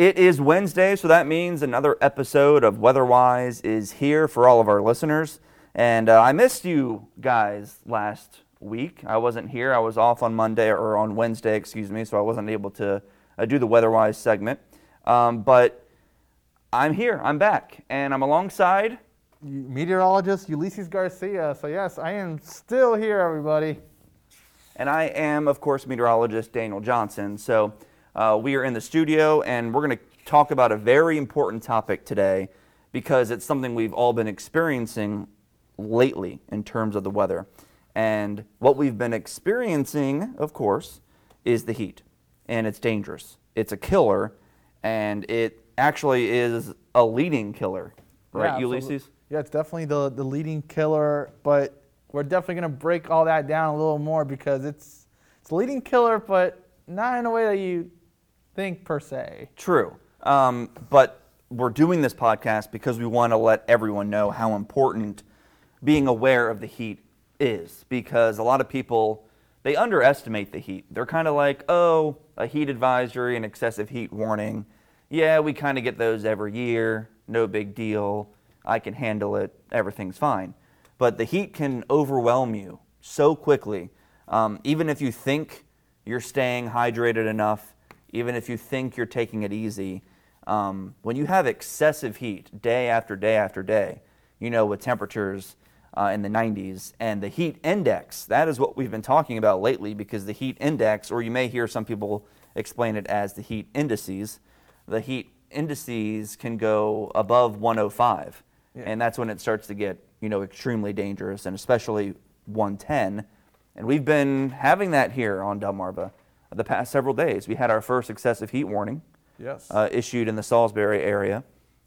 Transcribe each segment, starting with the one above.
It is Wednesday, so that means another episode of WeatherWise is here for all of our listeners. And I missed you guys last week. I wasn't here. I was off on Wednesday, so I wasn't able to do the WeatherWise segment. But I'm here. I'm back, and I'm alongside meteorologist Ulysses Garcia. So yes, I am still here, everybody. And I am, of course, meteorologist Daniel Johnson. So we are in the studio, and we're going to talk about a very important topic today because it's something we've all been experiencing lately in terms of the weather. And what we've been experiencing, of course, is the heat. And it's dangerous. It's a killer, and it actually is a leading killer. Right, yeah, Ulysses? Yeah, it's definitely the leading killer, but we're definitely going to break all that down a little more because it's a leading killer, but not in a way that you think per se. True. But we're doing this podcast because we want to let everyone know how important being aware of the heat is, because a lot of people, they underestimate the heat. They're kind of like, oh, a heat advisory and excessive heat warning. Yeah, we kind of get those every year. No big deal. I can handle it. Everything's fine. But the heat can overwhelm you so quickly. Even if you think you're staying hydrated enough, even if you think you're taking it easy, when you have excessive heat day after day after day, you know, with temperatures in the 90s, and the heat index, that is what we've been talking about lately, because the heat index, or you may hear some people explain it as the heat indices, the heat indices can go above 105, yeah. And that's when it starts to get, you know, extremely dangerous, and especially 110. And we've been having that here on Delmarva the past several days. We had our first excessive heat warning, yes, issued in the Salisbury area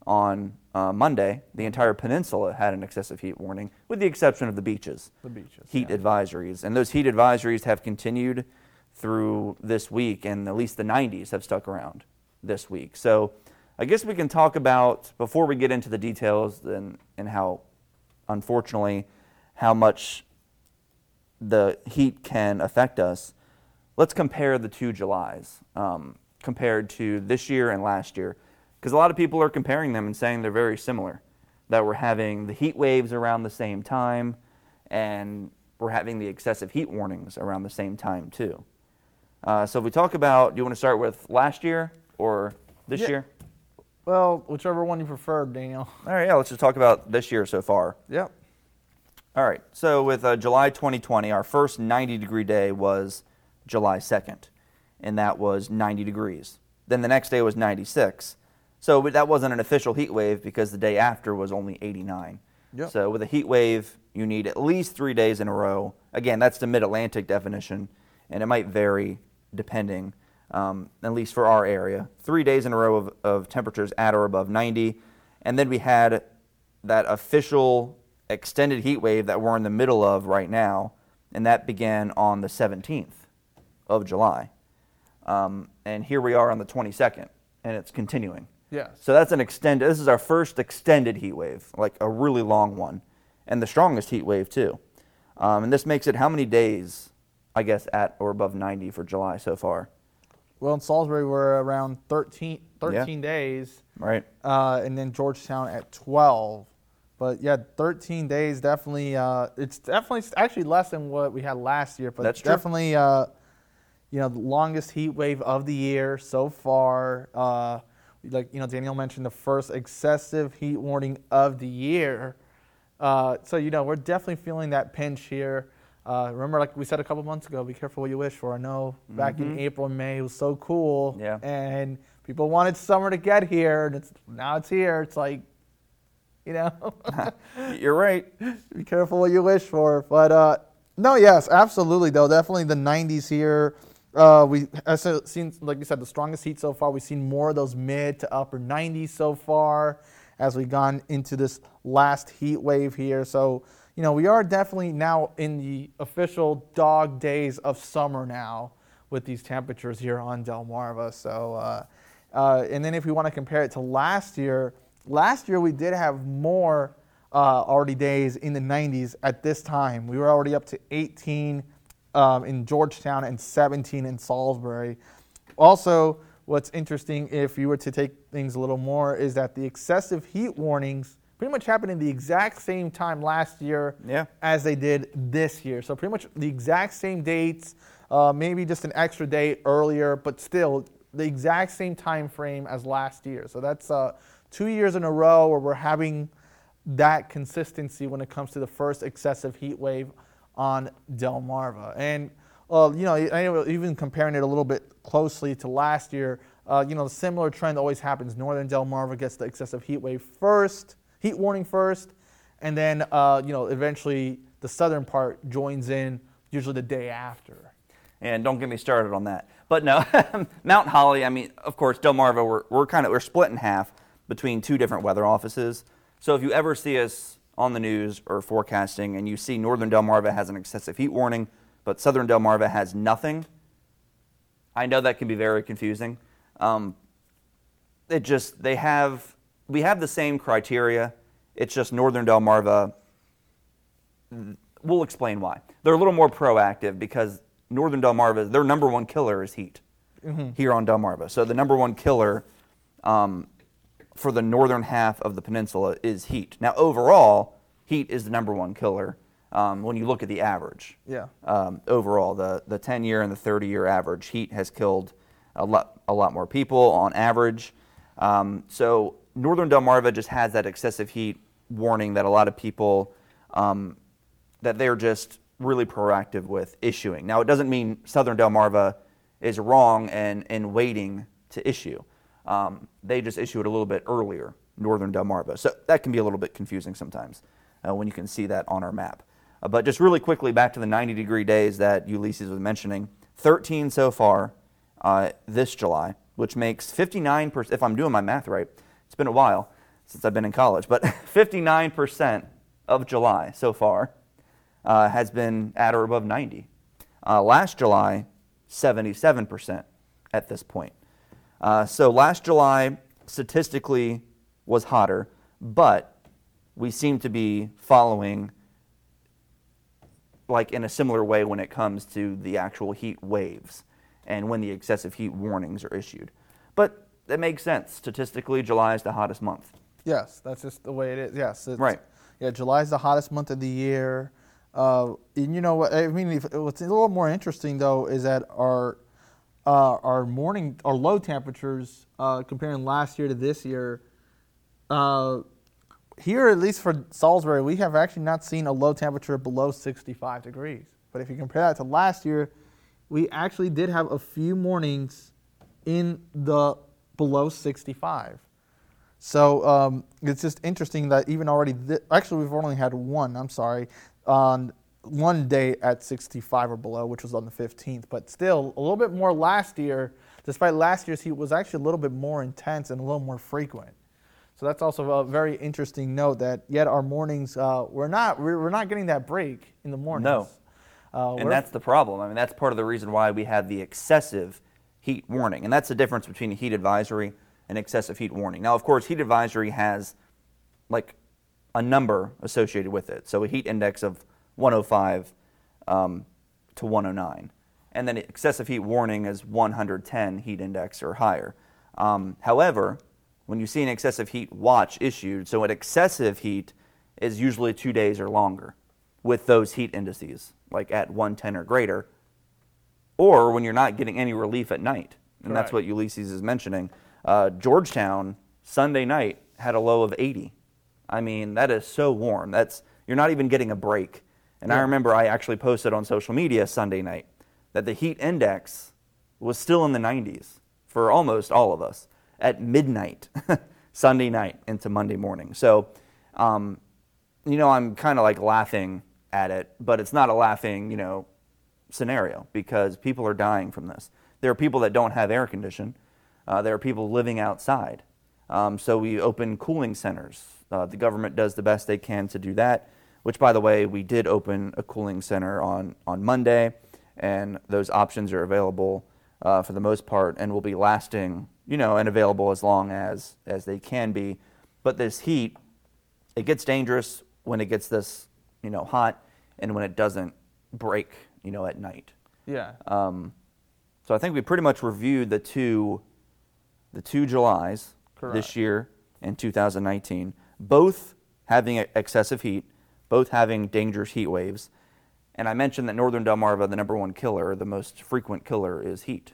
on Monday. The entire peninsula had an excessive heat warning, with the exception of the beaches. The beaches. Heat, yeah, advisories, and those heat advisories have continued through this week, and at least the 90s have stuck around this week. So I guess we can talk about, before we get into the details and how, unfortunately, how much the heat can affect us, let's compare the two Julys compared to this year and last year. Because a lot of people are comparing them and saying they're very similar, that we're having the heat waves around the same time, and we're having the excessive heat warnings around the same time, too. So if we talk about, do you want to start with last year or this year? Well, whichever one you prefer, Daniel. All right, yeah, let's just talk about this year so far. Yep. All right, so with July 2020, our first 90-degree day was July 2nd, and that was 90 degrees. Then the next day was 96. So that wasn't an official heat wave because the day after was only 89. Yep. So with a heat wave, you need at least 3 days in a row. Again, that's the mid-Atlantic definition, and it might vary depending, at least for our area. 3 days in a row of temperatures at or above 90, and then we had that official extended heat wave that we're in the middle of right now, and that began on the 17th of July. And here we are on the 22nd, and it's continuing. Yeah. So that's this is our first extended heat wave, like a really long one, and the strongest heat wave too. And this makes it how many days, I guess, at or above 90 for July so far? Well, in Salisbury, we're around 13 days. Right. And then Georgetown at 12. But yeah, 13 days, definitely, it's definitely actually less than what we had last year, but that's definitely, the longest heat wave of the year so far. Daniel mentioned the first excessive heat warning of the year. So we're definitely feeling that pinch here. Remember, like we said a couple months ago, be careful what you wish for. I know back in April and May, it was so cool. Yeah. And people wanted summer to get here, and now it's here. It's like, you're right. Be careful what you wish for. But yes, absolutely, though. Definitely the 90s here. We have seen, like you said, the strongest heat so far. We've seen more of those mid to upper 90s so far as we've gone into this last heat wave here. So, we are definitely now in the official dog days of summer now with these temperatures here on Delmarva. So, and then if we want to compare it to last year, we did have more already days in the 90s at this time. We were already up to 18 in Georgetown and 17 in Salisbury. Also, What's interesting, if you were to take things a little more, is that the excessive heat warnings pretty much happened in the exact same time last year as they did this year. So pretty much the exact same dates, maybe just an extra day earlier, but still the exact same time frame as last year. So that's 2 years in a row where we're having that consistency when it comes to the first excessive heat wave on Delmarva. And, you know, even comparing it a little bit closely to last year, you know, the similar trend always happens. Northern Delmarva gets the excessive heat wave first, heat warning first, and then, you know, eventually the southern part joins in, usually the day after. And don't get me started on that. But no, Mount Holly, I mean, of course, Delmarva, we're split in half between two different weather offices. So if you ever see us on the news or forecasting and you see northern Delmarva has an excessive heat warning, but southern Delmarva has nothing, I know that can be very confusing. It just, we have the same criteria. It's just northern Delmarva, we'll explain why. They're a little more proactive because northern Delmarva, their number one killer is heat here on Delmarva. So the number one killer for the northern half of the peninsula is heat. Now, overall, heat is the number one killer when you look at the average. Yeah. Overall, the 10-year and the 30-year average, heat has killed a lot more people on average. So northern Delmarva just has that excessive heat warning that a lot of people, that they're just really proactive with issuing. Now, it doesn't mean southern Delmarva is wrong and waiting to issue. They just issue it a little bit earlier, northern Delmarva. So that can be a little bit confusing sometimes when you can see that on our map. But just really quickly back to the 90-degree days that Ulysses was mentioning, 13 so far this July, which makes 59%, if I'm doing my math right, it's been a while since I've been in college, but 59% of July so far has been at or above 90. Last July, 77% at this point. So last July, statistically, was hotter, but we seem to be following like in a similar way when it comes to the actual heat waves and when the excessive heat warnings are issued. But that makes sense. Statistically, July is the hottest month. Yes, that's just the way it is. Yes. Right. Yeah, July is the hottest month of the year. And you know what, I mean, what's a little more interesting, though, is that our low temperatures, comparing last year to this year, here, at least for Salisbury, we have actually not seen a low temperature below 65 degrees. But if you compare that to last year, we actually did have a few mornings in the below 65. So it's just interesting that even already, actually we've only had one, I'm sorry, on one day at 65 or below, which was on the 15th, but still a little bit more last year. Despite last year's heat was actually a little bit more intense and a little more frequent. So that's also a very interesting note that yet our mornings we're not getting that break in the mornings. No, and that's the problem. I mean, that's part of the reason why we have the excessive heat warning, and that's the difference between a heat advisory and excessive heat warning. Now, of course, heat advisory has like a number associated with it, so a heat index of 105 to 109. And then excessive heat warning is 110 heat index or higher. However, when you see an excessive heat watch issued, so an excessive heat is usually 2 days or longer with those heat indices, like at 110 or greater, or when you're not getting any relief at night. And Correct. That's what Ulysses is mentioning. Georgetown, Sunday night, had a low of 80. I mean, that is so warm. You're not even getting a break. And I remember I actually posted on social media Sunday night that the heat index was still in the 90s for almost all of us at midnight, Sunday night into Monday morning. So, you know, I'm kind of like laughing at it, but it's not a laughing, you know, scenario because people are dying from this. There are people that don't have air conditioning. There are people living outside. So we open cooling centers. The government does the best they can to do that, which, by the way, we did open a cooling center on Monday, and those options are available for the most part and will be lasting, you know, and available as long as they can be. But this heat, it gets dangerous when it gets this, you know, hot and when it doesn't break, you know, at night. Yeah. So I think we pretty much reviewed the two the two Julys, correct, this year and 2019, both having excessive heat, both having dangerous heat waves. And I mentioned that northern Delmarva, the number one killer, the most frequent killer, is heat.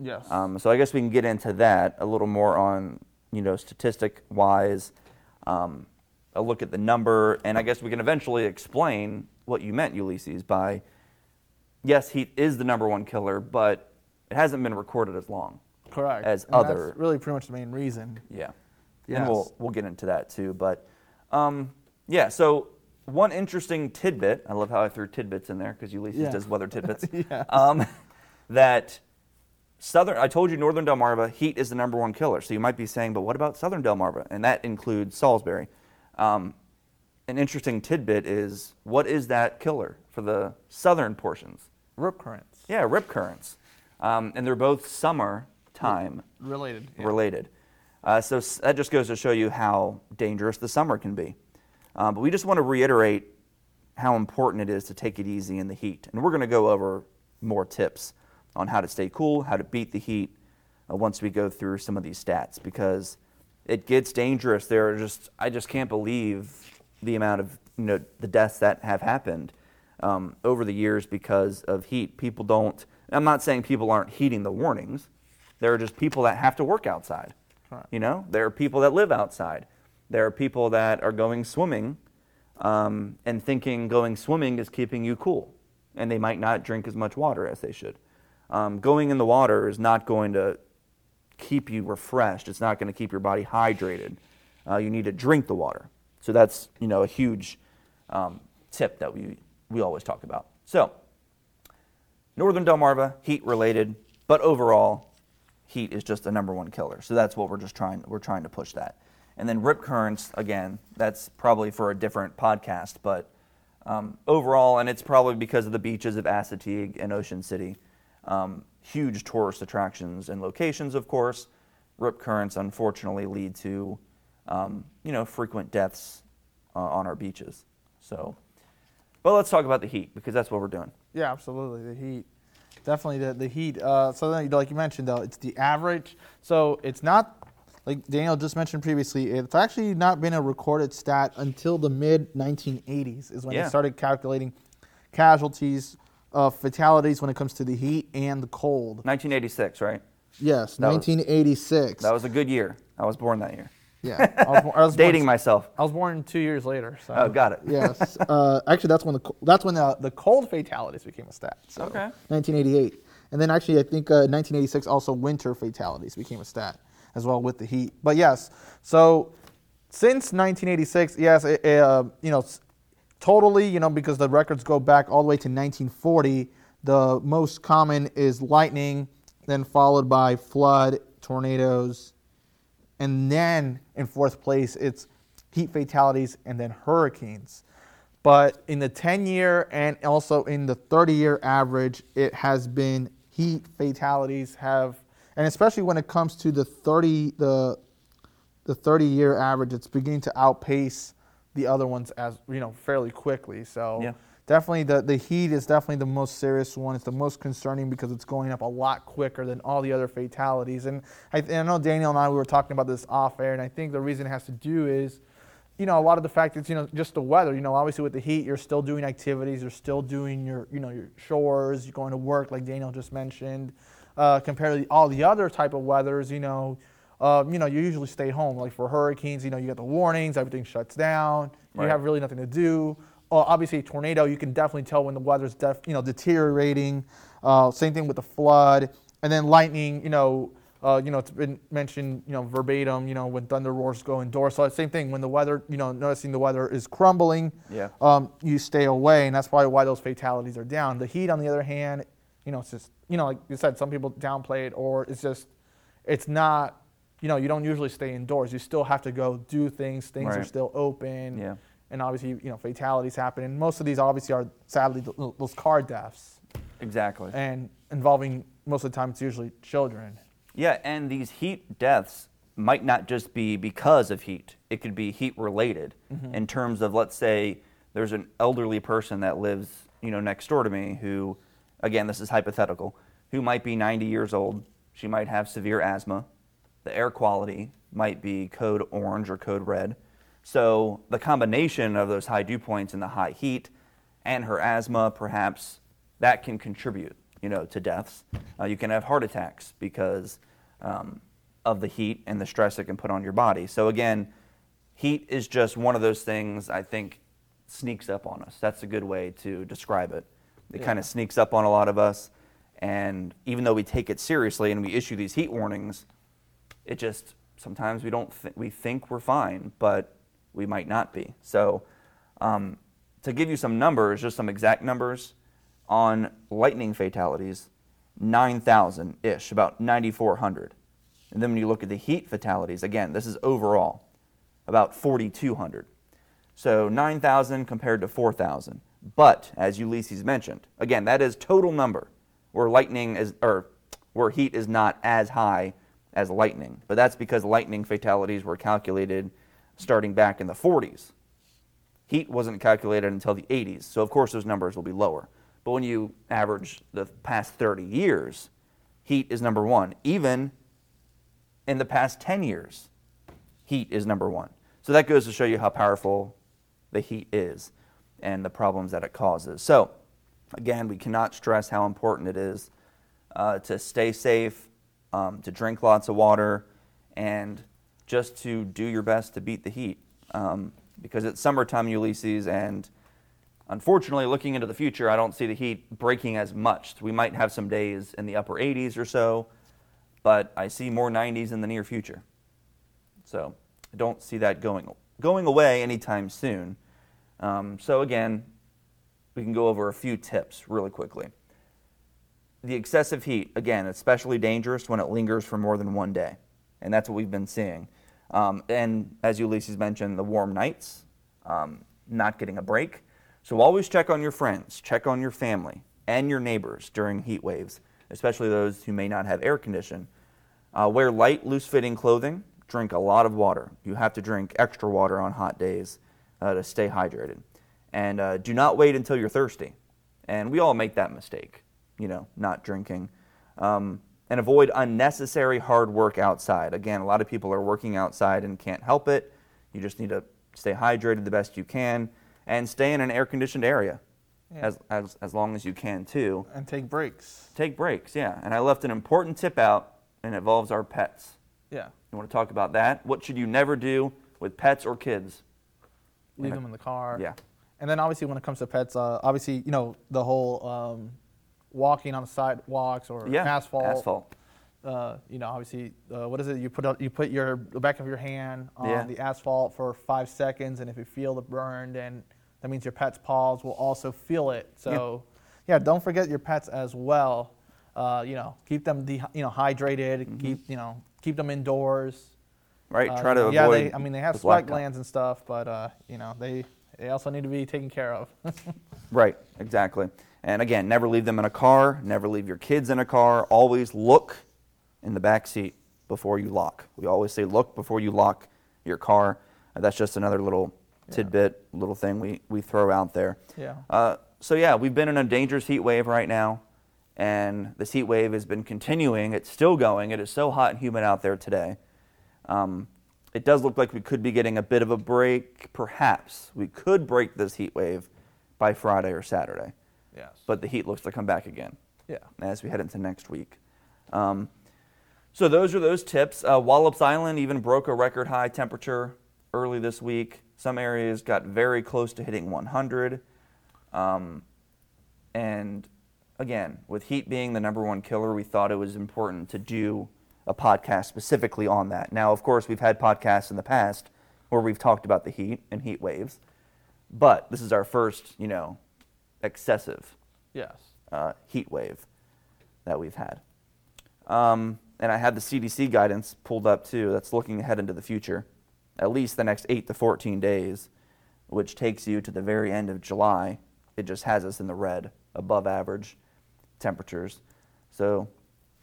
Yes. So I guess we can get into that a little more on, you know, statistic-wise, a look at the number, and I guess we can eventually explain what you meant, Ulysses, by, yes, heat is the number one killer, but it hasn't been recorded as long. Correct. As and other. That's really pretty much the main reason. Yeah. Yes. And we'll get into that too, but yeah, so one interesting tidbit, I love how I threw tidbits in there because Ulysses does weather tidbits, yeah. That southern, I told you northern Delmarva, heat is the number one killer. So you might be saying, but what about southern Delmarva? And that includes Salisbury. An interesting tidbit is, what is that killer for the southern portions? Rip currents. Yeah, rip currents. And they're both summer time. Related. Yeah. Related. So that just goes to show you how dangerous the summer can be. But we just want to reiterate how important it is to take it easy in the heat. And we're going to go over more tips on how to stay cool, how to beat the heat, once we go through some of these stats, because it gets dangerous. I just can't believe the amount of, you know, the deaths that have happened over the years because of heat. People don't, I'm not saying people aren't heeding the warnings. There are just people that have to work outside. Right. You know, there are people that live outside. There are people that are going swimming and thinking going swimming is keeping you cool, and they might not drink as much water as they should. Going in the water is not going to keep you refreshed. It's not going to keep your body hydrated. You need to drink the water. So that's, you know, a huge tip that we always talk about. So northern Delmarva, heat related, but overall, heat is just the number one killer. So that's what we're trying to push that. And then rip currents, again, that's probably for a different podcast, but overall, and it's probably because of the beaches of Assateague and Ocean City, huge tourist attractions and locations, of course. Rip currents, unfortunately, lead to, you know, frequent deaths on our beaches. So, but let's talk about the heat, because that's what we're doing. Yeah, absolutely, the heat. Definitely the heat. So then, like you mentioned, though, it's the average. So it's not... Like Daniel just mentioned previously, it's actually not been a recorded stat until the mid-1980s is when they started calculating casualties, fatalities when it comes to the heat and the cold. 1986, right? Yes, that 1986. That was a good year. I was born that year. Yeah. I was dating myself. I was born 2 years later. So. Oh, got it. Yes. Actually, that's when the cold fatalities became a stat. So, okay. 1988. And then actually, I think 1986 also winter fatalities became a stat as well with the heat. But yes, so since 1986, yes, you know, totally, you know, because the records go back all the way to 1940, the most common is lightning, then followed by flood, tornadoes, and then in fourth place, it's heat fatalities and then hurricanes. But in the 10-year and also in the 30-year average, it has been heat fatalities have... And especially when it comes to the 30-year average, it's beginning to outpace the other ones, as you know, fairly quickly. So definitely the heat is definitely the most serious one. It's the most concerning because it's going up a lot quicker than all the other fatalities. And I know Daniel and I, we were talking about this off air, and I think the reason it has to do is, you know, a lot of the fact it's, you know, just the weather. You know, obviously with the heat, you're still doing activities, you're still doing your, you know, your chores, you're going to work, like Daniel just mentioned. Compared to all the other type of weathers, you know, you usually stay home. Like for hurricanes, you know, you get the warnings, everything shuts down. Right. You have really nothing to do. Obviously, a tornado, you can definitely tell when the weather's deteriorating. Same thing with the flood, and then lightning. You know, it's been mentioned, you know, verbatim. You know, when thunder roars go indoors. So same thing when the weather, you know, noticing the weather is crumbling. Yeah. You stay away, and that's probably why those fatalities are down. The heat, on the other hand, you know, it's just, you know, like you said, some people downplay it, or it's just, it's not, you know, you don't usually stay indoors. You still have to go do things. Things are still open. Yeah. And obviously, you know, fatalities happen. And most of these obviously are, sadly, those car deaths. Exactly. And involving, most of the time, it's usually children. Yeah, and these heat deaths might not just be because of heat. It could be heat related in terms of, let's say, there's an elderly person that lives, you know, next door to me who... Again, this is hypothetical, who might be 90 years old. She might have severe asthma. the air quality might be code orange or code red. So the combination of those high dew points and the high heat and her asthma, perhaps, that can contribute, to deaths. You can have heart attacks because of the heat and the stress it can put on your body. So again, heat is just one of those things I think sneaks up on us. That's a good way to describe it. It kind of sneaks up on a lot of us. And even though we take it seriously and we issue these heat warnings, it just, sometimes we don't we think we're fine, but we might not be. So to give you some numbers, just some exact numbers, on lightning fatalities, 9,000-ish, about 9,400. And then when you look at the heat fatalities, again, this is overall, about 4,200. So 9,000 compared to 4,000. But, as Ulysses mentioned, again, that is total number, where lightning is, or where heat is not as high as lightning. But that's because lightning fatalities were calculated starting back in the 40s. Heat wasn't calculated until the 80s, so of course those numbers will be lower. But when you average the past 30 years, heat is number one. Even in the past 10 years, heat is number one. So that goes to show you how powerful the heat is and the problems that it causes. So again, we cannot stress how important it is to stay safe, to drink lots of water, and just to do your best to beat the heat. Because it's summertime, Ulysses, and unfortunately, looking into the future, I don't see the heat breaking as much. We might have some days in the upper 80s or so, but I see more 90s in the near future. So I don't see that going away anytime soon. So again, we can go over a few tips really quickly. The excessive heat, again, especially dangerous when it lingers for more than one day. And that's what we've been seeing. And as Ulysses mentioned, the warm nights, not getting a break. So always check on your friends, check on your family, and your neighbors during heat waves, especially those who may not have air conditioning. Wear light, loose-fitting clothing. Drink a lot of water. You have to drink extra water on hot days to stay hydrated. And do not wait until you're thirsty. And we all make that mistake, not drinking. And avoid unnecessary hard work outside. Again, a lot of people are working outside and can't help it. You just need to stay hydrated the best you can and stay in an air-conditioned area as long as you can, too. And take breaks. Take breaks, yeah. And I left an important tip out, and it involves our pets. Yeah. You want to talk about that? What should you never do with pets or kids? Leave them in the car. Yeah. And then, obviously, when it comes to pets, obviously, the whole walking on the sidewalks or asphalt. Obviously, what is it? You put the back of your hand on the asphalt for 5 seconds, and if you feel the burn, then that means your pet's paws will also feel it. So, don't forget your pets as well. Keep them hydrated. Mm-hmm. Keep them indoors. Right. Try to avoid. Yeah, they have sweat glands and stuff, but they also need to be taken care of. Right. Exactly. And again, never leave them in a car. Never leave your kids in a car. Always look in the back seat before you lock. We always say look before you lock your car. That's just another little tidbit, little thing we throw out there. Yeah. We've been in a dangerous heat wave right now, and this heat wave has been continuing. It's still going. It is so hot and humid out there today. It does look like we could be getting a bit of a break. Perhaps we could break this heat wave by Friday or Saturday. Yes. But the heat looks to come back again. Yeah. As we head into next week. So those are those tips. Wallops Island even broke a record high temperature early this week. Some areas got very close to hitting 100. And again, with heat being the number one killer, we thought it was important to do a podcast specifically on that. Now, of course, we've had podcasts in the past where we've talked about the heat and heat waves, but this is our first, excessive heat wave that we've had. And I had the CDC guidance pulled up, too, that's looking ahead into the future, at least the next 8 to 14 days, which takes you to the very end of July. It just has us in the red, above average temperatures. So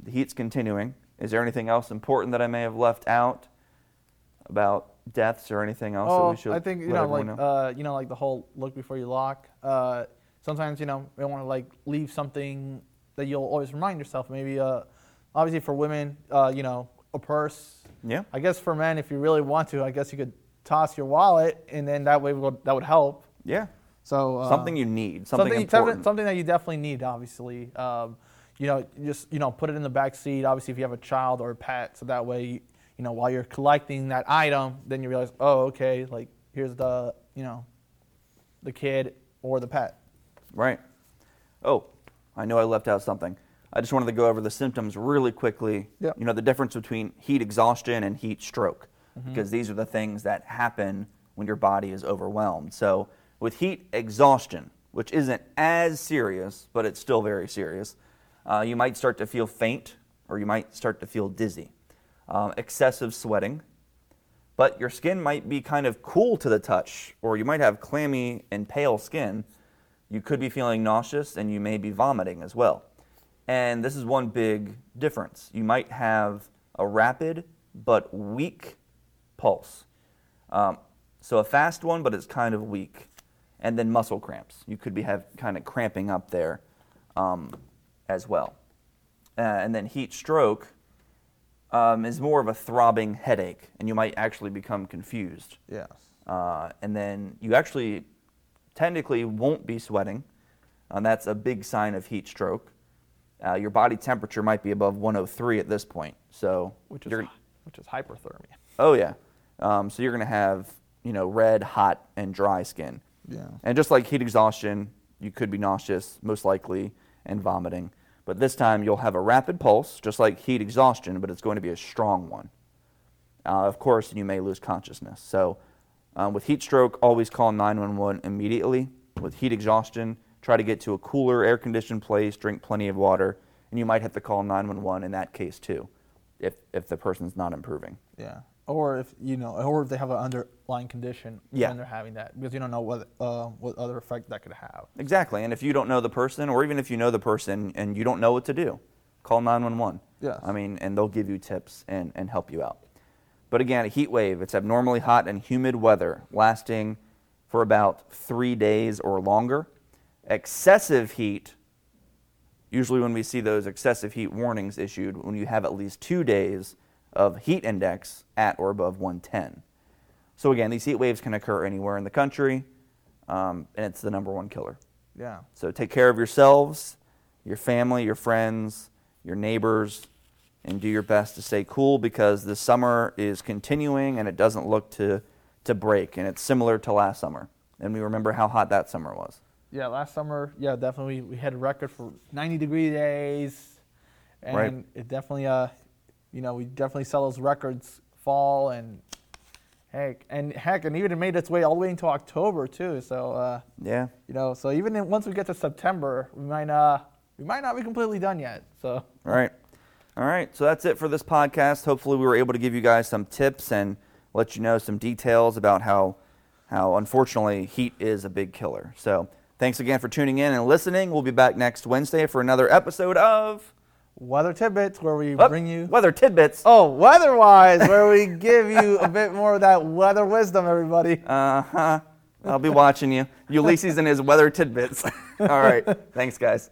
the heat's continuing. Is there anything else important that I may have left out about deaths or anything else that we should let everyone know? I think, the whole look before you lock. Sometimes, we want to, leave something that you'll always remind yourself, maybe obviously for women, a purse. Yeah. I guess for men, if you really want to, I guess you could toss your wallet, and then that way that would help. Yeah. So something you need, something important, something that you definitely need. Obviously, just put it in the back seat. Obviously, if you have a child or a pet, so that way, while you're collecting that item, then you realize, oh, okay, like here's the the kid or the pet. Right. Oh, I know I left out something. I just wanted to go over the symptoms really quickly. Yeah. The difference between heat exhaustion and heat stroke, mm-hmm. because these are the things that happen when your body is overwhelmed. So with heat exhaustion, which isn't as serious, but it's still very serious, you might start to feel faint, or you might start to feel dizzy. Excessive sweating, but your skin might be kind of cool to the touch, or you might have clammy and pale skin. You could be feeling nauseous, and you may be vomiting as well. And this is one big difference. You might have a rapid but weak pulse. So a fast one, but it's kind of weak. And then muscle cramps. You could have kind of cramping up there as well. And then heat stroke is more of a throbbing headache, and you might actually become confused. Yes. And then you actually technically won't be sweating. That's a big sign of heat stroke. Your body temperature might be above 103 at this point, so which is hyperthermia. Oh yeah, so you're going to have red, hot, and dry skin. Yeah. And just like heat exhaustion, you could be nauseous, most likely, and vomiting. But this time you'll have a rapid pulse, just like heat exhaustion, but it's going to be a strong one. Of course, you may lose consciousness. So with heat stroke, always call 911 immediately. With heat exhaustion, try to get to a cooler, air-conditioned place, drink plenty of water, and you might have to call 911 in that case too, if the person's not improving. Yeah, or if or if they have an underlying condition when they're having that, because you don't know what other effect that could have. Exactly, and if you don't know the person, or even if you know the person and you don't know what to do, call 911. Yes. And they'll give you tips and help you out. But again, a heat wave, it's abnormally hot and humid weather lasting for about 3 days or longer. Excessive heat, usually when we see those excessive heat warnings issued, when you have at least 2 days of heat index at or above 110. So again, these heat waves can occur anywhere in the country, and it's the #1 killer. Yeah. So take care of yourselves, your family, your friends, your neighbors, and do your best to stay cool, because the summer is continuing and it doesn't look to break, and it's similar to last summer. And we remember how hot that summer was. Yeah, last summer, definitely we had a record for 90-degree days, and right. It definitely, we definitely saw those records fall, and heck, and even it made its way all the way into October too. So so even once we get to September, we might not be completely done yet. So right, all right. So that's it for this podcast. Hopefully, we were able to give you guys some tips and let you know some details about how unfortunately heat is a big killer. So. Thanks again for tuning in and listening. We'll be back next Wednesday for another episode of Weather Tidbits, where we bring you... Weather Tidbits. Oh, WeatherWise, where we give you a bit more of that weather wisdom, everybody. I'll be watching you. Ulysses and his Weather Tidbits. All right. Thanks, guys.